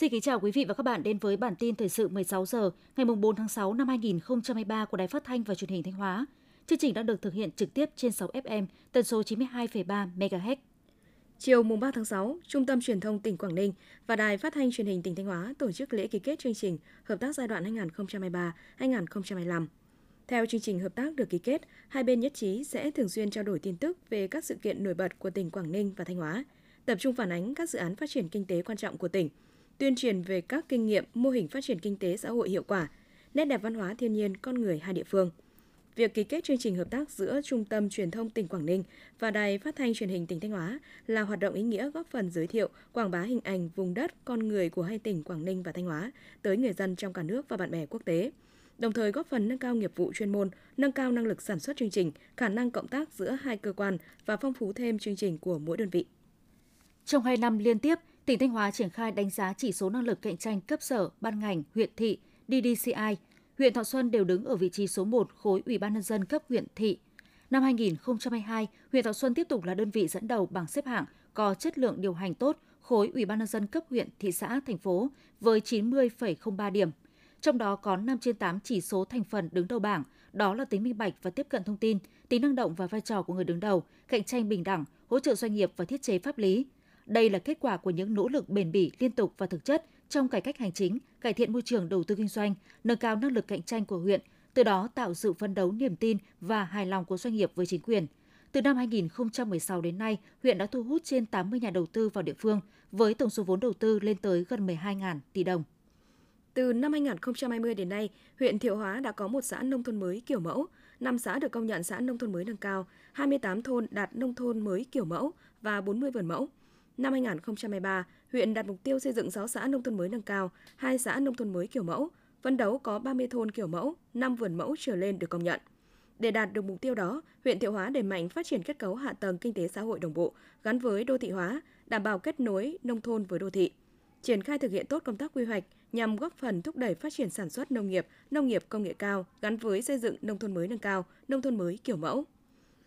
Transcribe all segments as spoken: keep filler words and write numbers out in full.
Xin kính chào quý vị và các bạn đến với bản tin thời sự mười sáu giờ ngày bốn tháng sáu năm hai nghìn không trăm hai mươi ba của Đài Phát thanh và Truyền hình Thanh Hóa. Chương trình đang được thực hiện trực tiếp trên sóng ép em tần số chín mươi hai phẩy ba mê ga héc. Chiều mùng ba tháng sáu, Trung tâm Truyền thông tỉnh Quảng Ninh và Đài Phát thanh Truyền hình tỉnh Thanh Hóa tổ chức lễ ký kết chương trình hợp tác giai đoạn hai nghìn không trăm hai mươi ba đến hai nghìn không trăm hai mươi lăm. Theo chương trình hợp tác được ký kết, hai bên nhất trí sẽ thường xuyên trao đổi tin tức về các sự kiện nổi bật của tỉnh Quảng Ninh và Thanh Hóa, tập trung phản ánh các dự án phát triển kinh tế quan trọng của tỉnh, tuyên truyền về các kinh nghiệm, mô hình phát triển kinh tế xã hội hiệu quả, nét đẹp văn hóa thiên nhiên con người hai địa phương. Việc ký kết chương trình hợp tác giữa Trung tâm Truyền thông tỉnh Quảng Ninh và Đài Phát thanh Truyền hình tỉnh Thanh Hóa là hoạt động ý nghĩa góp phần giới thiệu, quảng bá hình ảnh vùng đất, con người của hai tỉnh Quảng Ninh và Thanh Hóa tới người dân trong cả nước và bạn bè quốc tế, đồng thời góp phần nâng cao nghiệp vụ chuyên môn, nâng cao năng lực sản xuất chương trình, khả năng cộng tác giữa hai cơ quan và phong phú thêm chương trình của mỗi đơn vị. Trong hai năm liên tiếp, tỉnh Thanh Hóa triển khai đánh giá chỉ số năng lực cạnh tranh cấp sở, ban ngành, huyện thị, đê đê xê i. Huyện Thọ Xuân đều đứng ở vị trí số một khối Ủy ban nhân dân cấp huyện thị. Năm hai nghìn không trăm hai mươi hai, huyện Thọ Xuân tiếp tục là đơn vị dẫn đầu bảng xếp hạng có chất lượng điều hành tốt khối Ủy ban nhân dân cấp huyện, thị xã, thành phố với chín mươi phẩy không ba điểm. Trong đó có năm trên tám chỉ số thành phần đứng đầu bảng, đó là tính minh bạch và tiếp cận thông tin, tính năng động và vai trò của người đứng đầu, cạnh tranh bình đẳng, hỗ trợ doanh nghiệp và thiết chế pháp lý. Đây là kết quả của những nỗ lực bền bỉ, liên tục và thực chất trong cải cách hành chính, cải thiện môi trường đầu tư kinh doanh, nâng cao năng lực cạnh tranh của huyện, từ đó tạo sự phấn đấu, niềm tin và hài lòng của doanh nghiệp với chính quyền. Từ năm hai nghìn không trăm mười sáu đến nay, huyện đã thu hút trên tám mươi nhà đầu tư vào địa phương, với tổng số vốn đầu tư lên tới gần mười hai nghìn tỷ đồng. Từ năm hai nghìn không trăm hai mươi đến nay, huyện Thiệu Hóa đã có một xã nông thôn mới kiểu mẫu, năm xã được công nhận xã nông thôn mới nâng cao, hai mươi tám thôn đạt nông thôn mới kiểu mẫu và bốn mươi vườn mẫu. Năm hai nghìn không trăm hai mươi ba, huyện đặt mục tiêu xây dựng sáu xã nông thôn mới nâng cao, hai xã nông thôn mới kiểu mẫu, phấn đấu có ba mươi thôn kiểu mẫu, năm vườn mẫu trở lên được công nhận. Để đạt được mục tiêu đó, huyện Thiệu Hóa đẩy mạnh phát triển kết cấu hạ tầng kinh tế xã hội đồng bộ, gắn với đô thị hóa, đảm bảo kết nối nông thôn với đô thị. Triển khai thực hiện tốt công tác quy hoạch nhằm góp phần thúc đẩy phát triển sản xuất nông nghiệp, nông nghiệp công nghệ cao gắn với xây dựng nông thôn mới nâng cao, nông thôn mới kiểu mẫu.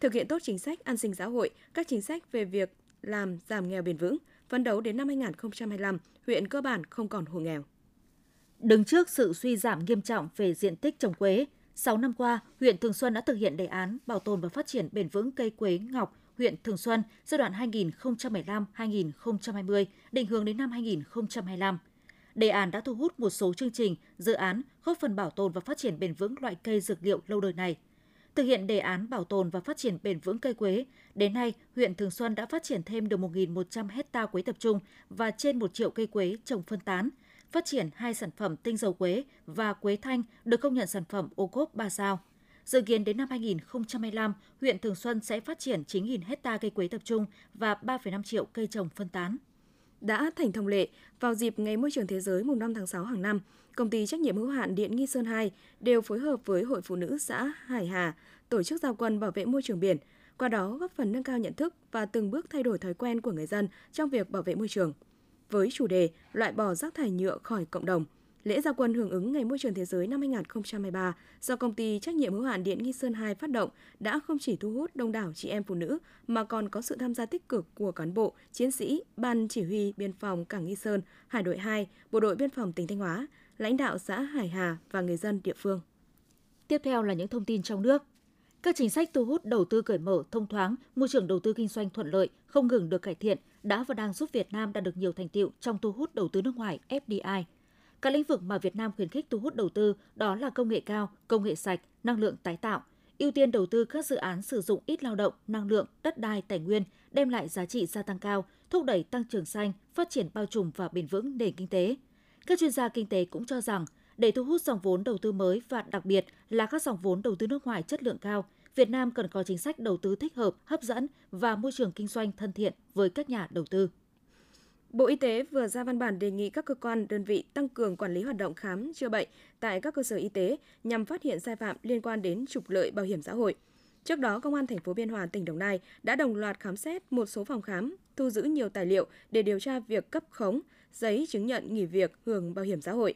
Thực hiện tốt chính sách an sinh xã hội, các chính sách về việc làm giảm nghèo bền vững, phấn đấu đến năm hai nghìn không trăm hai mươi lăm, huyện cơ bản không còn hộ nghèo. Đứng trước sự suy giảm nghiêm trọng về diện tích trồng quế, sáu năm qua, huyện Thường Xuân đã thực hiện đề án bảo tồn và phát triển bền vững cây quế ngọc huyện Thường Xuân giai đoạn hai nghìn không trăm mười lăm đến hai nghìn không trăm hai mươi, định hướng đến năm hai nghìn không trăm hai mươi lăm. Đề án đã thu hút một số chương trình, dự án góp phần bảo tồn và phát triển bền vững loại cây dược liệu lâu đời này. Thực hiện đề án bảo tồn và phát triển bền vững cây quế, đến nay, huyện Thường Xuân đã phát triển thêm được một nghìn một trăm héc-ta quế tập trung và trên một triệu cây quế trồng phân tán, phát triển hai sản phẩm tinh dầu quế và quế thanh được công nhận sản phẩm ô cốp ba sao. Dự kiến đến năm hai nghìn không trăm hai mươi lăm, huyện Thường Xuân sẽ phát triển chín nghìn héc-ta cây quế tập trung và ba phẩy năm triệu cây trồng phân tán. Đã thành thông lệ, vào dịp Ngày Môi trường Thế giới mùng năm tháng sáu hàng năm, Công ty trách nhiệm hữu hạn Điện Nghi Sơn hai đều phối hợp với Hội Phụ Nữ xã Hải Hà tổ chức Giao quân Bảo vệ Môi trường Biển, qua đó góp phần nâng cao nhận thức và từng bước thay đổi thói quen của người dân trong việc bảo vệ môi trường. Với chủ đề loại bỏ rác thải nhựa khỏi cộng đồng, lễ Giao quân hưởng ứng Ngày Môi trường Thế giới năm hai nghìn không trăm hai mươi ba do Công ty trách nhiệm hữu hạn Điện Nghi Sơn hai phát động đã không chỉ thu hút đông đảo chị em phụ nữ mà còn có sự tham gia tích cực của cán bộ, chiến sĩ, Ban Chỉ huy Biên phòng Cảng Nghi Sơn, Hải đội hai, Bộ đội biên phòng tỉnh Thanh Hóa, lãnh đạo xã Hải Hà và người dân địa phương. Tiếp theo là những thông tin trong nước. Các chính sách thu hút đầu tư cởi mở, thông thoáng, môi trường đầu tư kinh doanh thuận lợi, không ngừng được cải thiện, đã và đang giúp Việt Nam đạt được nhiều thành tựu trong thu hút đầu tư nước ngoài ép đê i. Các lĩnh vực mà Việt Nam khuyến khích thu hút đầu tư đó là công nghệ cao, công nghệ sạch, năng lượng tái tạo, ưu tiên đầu tư các dự án sử dụng ít lao động, năng lượng, đất đai, tài nguyên, đem lại giá trị gia tăng cao, thúc đẩy tăng trưởng xanh, phát triển bao trùm và bền vững nền kinh tế. Các chuyên gia kinh tế cũng cho rằng, để thu hút dòng vốn đầu tư mới và đặc biệt là các dòng vốn đầu tư nước ngoài chất lượng cao, Việt Nam cần có chính sách đầu tư thích hợp, hấp dẫn và môi trường kinh doanh thân thiện với các nhà đầu tư. Bộ Y tế vừa ra văn bản đề nghị các cơ quan, đơn vị tăng cường quản lý hoạt động khám, chữa bệnh tại các cơ sở y tế nhằm phát hiện sai phạm liên quan đến trục lợi bảo hiểm xã hội. Trước đó, Công an thành phố Biên Hòa, tỉnh Đồng Nai đã đồng loạt khám xét một số phòng khám, thu giữ nhiều tài liệu để điều tra việc cấp khống, giấy chứng nhận nghỉ việc hưởng bảo hiểm xã hội.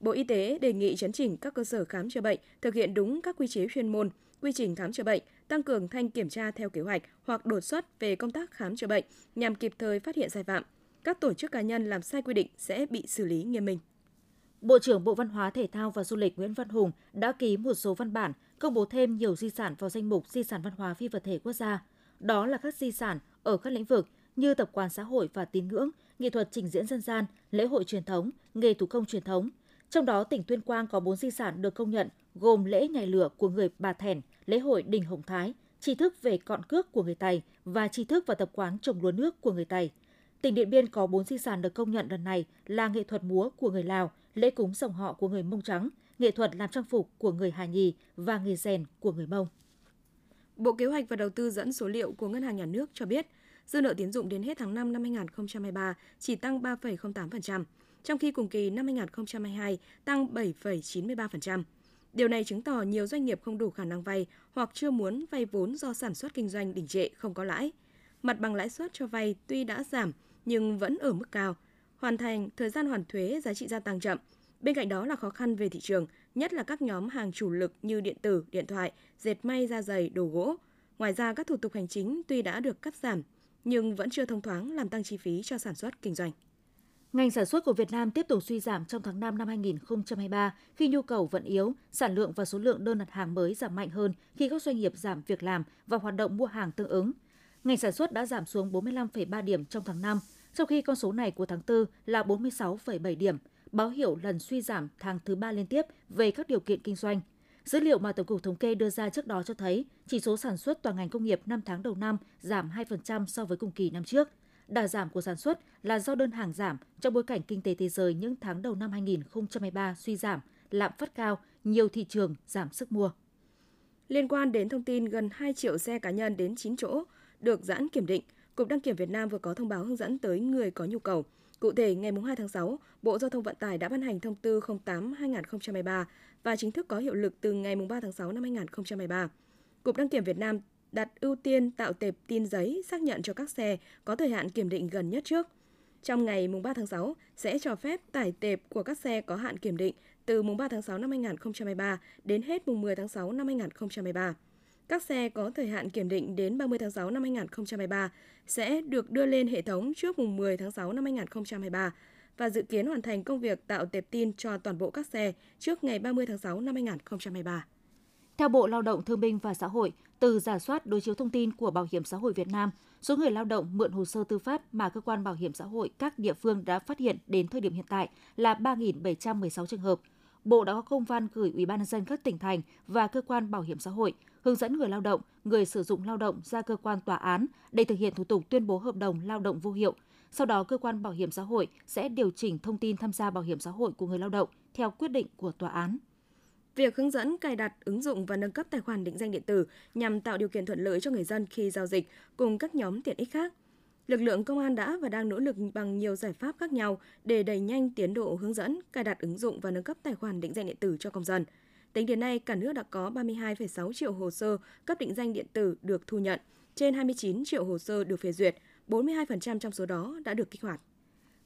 Bộ Y tế đề nghị chấn chỉnh các cơ sở khám chữa bệnh thực hiện đúng các quy chế chuyên môn, quy trình khám chữa bệnh, tăng cường thanh kiểm tra theo kế hoạch hoặc đột xuất về công tác khám chữa bệnh nhằm kịp thời phát hiện sai phạm. các tổ chức cá nhân làm sai quy định sẽ bị xử lý nghiêm minh. Bộ trưởng Bộ Văn hóa, Thể thao và Du lịch Nguyễn Văn Hùng đã ký một số văn bản công bố thêm nhiều di sản vào danh mục di sản văn hóa phi vật thể quốc gia. Đó là các di sản ở các lĩnh vực như tập quán xã hội và tín ngưỡng, nghệ thuật trình diễn dân gian, lễ hội truyền thống, nghề thủ công truyền thống. Trong đó, tỉnh Tuyên Quang có bốn di sản được công nhận, gồm lễ nhảy lửa của người Bà Thẻn, lễ hội Đình Hồng Thái, tri thức về cọn cước của người Tày và tri thức và tập quán trồng lúa nước của người Tày. Tỉnh Điện Biên có bốn di sản được công nhận lần này là nghệ thuật múa của người Lào, lễ cúng dòng họ của người Mông Trắng, nghệ thuật làm trang phục của người Hà Nhì và nghề rèn của người Mông. Bộ Kế hoạch và Đầu tư dẫn số liệu của Ngân hàng Nhà nước cho biết, dư nợ tín dụng đến hết tháng năm năm hai không hai ba chỉ tăng ba phẩy không tám phần trăm, trong khi cùng kỳ năm hai không hai hai tăng bảy phẩy chín mươi ba phần trăm. Điều này chứng tỏ nhiều doanh nghiệp không đủ khả năng vay hoặc chưa muốn vay vốn do sản xuất kinh doanh đình trệ, không có lãi. Mặt bằng lãi suất cho vay tuy đã giảm nhưng vẫn ở mức cao. Hoàn thành thời gian hoàn thuế giá trị gia tăng chậm. Bên cạnh đó là khó khăn về thị trường, nhất là các nhóm hàng chủ lực như điện tử, điện thoại, dệt may, da giày, đồ gỗ. Ngoài ra, các thủ tục hành chính tuy đã được cắt giảm nhưng vẫn chưa thông thoáng, làm tăng chi phí cho sản xuất kinh doanh. Ngành sản xuất của Việt Nam tiếp tục suy giảm trong tháng năm năm hai không hai ba khi nhu cầu vẫn yếu, sản lượng và số lượng đơn đặt hàng mới giảm mạnh hơn khi các doanh nghiệp giảm việc làm và hoạt động mua hàng tương ứng. Ngành sản xuất đã giảm xuống bốn mươi lăm phẩy ba điểm trong tháng năm, trong khi con số này của tháng tư là bốn mươi sáu phẩy bảy điểm, báo hiệu lần suy giảm tháng thứ ba liên tiếp về các điều kiện kinh doanh. Dữ liệu mà Tổng cục Thống kê đưa ra trước đó cho thấy chỉ số sản xuất toàn ngành công nghiệp năm tháng đầu năm giảm hai phần trăm so với cùng kỳ năm trước. Đà giảm của sản xuất là do đơn hàng giảm trong bối cảnh kinh tế thế giới những tháng đầu năm hai không hai ba suy giảm, lạm phát cao, nhiều thị trường giảm sức mua. Liên quan đến thông tin gần hai triệu xe cá nhân đến chín chỗ được giãn kiểm định, Cục Đăng kiểm Việt Nam vừa có thông báo hướng dẫn tới người có nhu cầu. Cụ thể, ngày hai tháng sáu, Bộ Giao thông Vận tải đã ban hành thông tư không tám trên hai không hai ba và chính thức có hiệu lực từ ngày ba tháng sáu năm hai không hai ba. Cục Đăng kiểm Việt Nam đặt ưu tiên tạo tệp tin giấy xác nhận cho các xe có thời hạn kiểm định gần nhất trước. Trong ngày ba tháng sáu, sẽ cho phép tải tệp của các xe có hạn kiểm định từ ba tháng sáu năm hai không hai ba đến hết mười tháng sáu năm hai không hai ba. Các xe có thời hạn kiểm định đến ba mươi tháng sáu năm hai không hai ba sẽ được đưa lên hệ thống trước mười tháng sáu năm hai không hai ba và dự kiến hoàn thành công việc tạo tệp tin cho toàn bộ các xe trước ngày ba mươi tháng sáu năm hai không hai ba. Theo Bộ Lao động Thương binh và Xã hội, từ rà soát đối chiếu thông tin của Bảo hiểm Xã hội Việt Nam, số người lao động mượn hồ sơ tư pháp mà cơ quan Bảo hiểm Xã hội các địa phương đã phát hiện đến thời điểm hiện tại là ba nghìn bảy trăm mười sáu trường hợp. Bộ đã có công văn gửi Ủy ban nhân dân các tỉnh thành và cơ quan Bảo hiểm Xã hội hướng dẫn người lao động, người sử dụng lao động ra cơ quan tòa án để thực hiện thủ tục tuyên bố hợp đồng lao động vô hiệu. Sau đó, cơ quan Bảo hiểm Xã hội sẽ điều chỉnh thông tin tham gia Bảo hiểm Xã hội của người lao động theo quyết định của tòa án. Việc hướng dẫn cài đặt, ứng dụng và nâng cấp tài khoản định danh điện tử nhằm tạo điều kiện thuận lợi cho người dân khi giao dịch cùng các nhóm tiện ích khác. Lực lượng công an đã và đang nỗ lực bằng nhiều giải pháp khác nhau để đẩy nhanh tiến độ hướng dẫn cài đặt, ứng dụng và nâng cấp tài khoản định danh điện tử cho công dân. Tính đến nay, cả nước đã có ba mươi hai phẩy sáu triệu hồ sơ cấp định danh điện tử được thu nhận, trên hai mươi chín triệu hồ sơ được phê duyệt, bốn mươi hai phần trăm trong số đó đã được kích hoạt.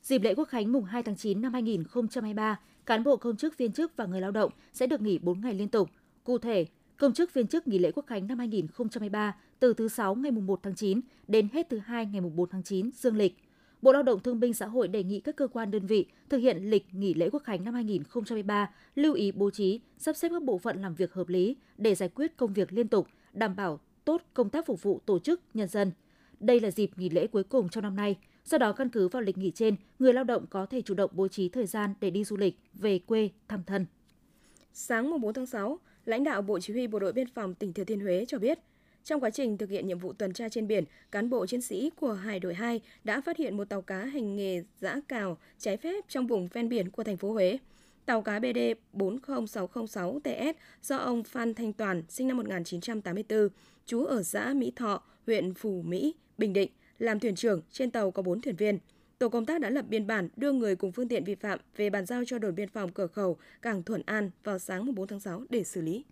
Dịp lễ Quốc khánh mùng hai tháng chín năm hai không hai ba, cán bộ, công chức, viên chức và người lao động sẽ được nghỉ bốn ngày liên tục. Cụ thể, công chức, viên chức nghỉ lễ Quốc khánh năm hai không hai ba từ thứ Sáu ngày một tháng chín đến hết thứ Hai ngày bốn tháng chín dương lịch. Bộ Lao động Thương binh Xã hội đề nghị các cơ quan đơn vị thực hiện lịch nghỉ lễ Quốc khánh năm hai không hai ba, lưu ý bố trí, sắp xếp các bộ phận làm việc hợp lý để giải quyết công việc liên tục, đảm bảo tốt công tác phục vụ tổ chức, nhân dân. Đây là dịp nghỉ lễ cuối cùng trong năm nay. Do đó, căn cứ vào lịch nghỉ trên, người lao động có thể chủ động bố trí thời gian để đi du lịch, về quê, thăm thân. Sáng bốn tháng sáu, lãnh đạo Bộ Chỉ huy Bộ đội Biên phòng tỉnh Thừa Thiên Huế cho biết, trong quá trình thực hiện nhiệm vụ tuần tra trên biển, cán bộ chiến sĩ của Hải đội hai đã phát hiện một tàu cá hành nghề giã cào trái phép trong vùng ven biển của thành phố Huế. Tàu cá bê đê bốn không sáu không sáu T S do ông Phan Thanh Toàn, sinh năm một nghìn chín trăm tám mươi tư, trú ở xã Mỹ Thọ, huyện Phù Mỹ, Bình Định, làm thuyền trưởng. Trên tàu có bốn thuyền viên. Tổ công tác đã lập biên bản đưa người cùng phương tiện vi phạm về bàn giao cho đồn biên phòng cửa khẩu Cảng Thuận An vào sáng bốn tháng sáu để xử lý.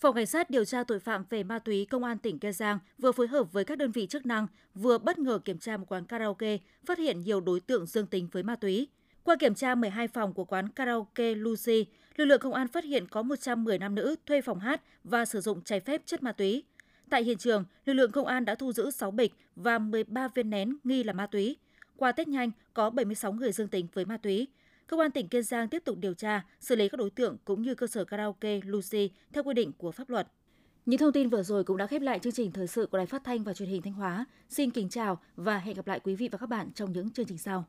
Phòng Cảnh sát điều tra tội phạm về ma túy Công an tỉnh Kiên Giang vừa phối hợp với các đơn vị chức năng vừa bất ngờ kiểm tra một quán karaoke, phát hiện nhiều đối tượng dương tính với ma túy. Qua kiểm tra mười hai phòng của quán karaoke Lucy, lực lượng công an phát hiện có một trăm mười nam nữ thuê phòng hát và sử dụng trái phép chất ma túy. Tại hiện trường, lực lượng công an đã thu giữ sáu bịch và mười ba viên nén nghi là ma túy. Qua test nhanh có bảy mươi sáu người dương tính với ma túy. Công an tỉnh Kiên Giang tiếp tục điều tra, xử lý các đối tượng cũng như cơ sở karaoke Lucy theo quy định của pháp luật. Những thông tin vừa rồi cũng đã khép lại chương trình thời sự của Đài Phát thanh và Truyền hình Thanh Hóa. Xin kính chào và hẹn gặp lại quý vị và các bạn trong những chương trình sau.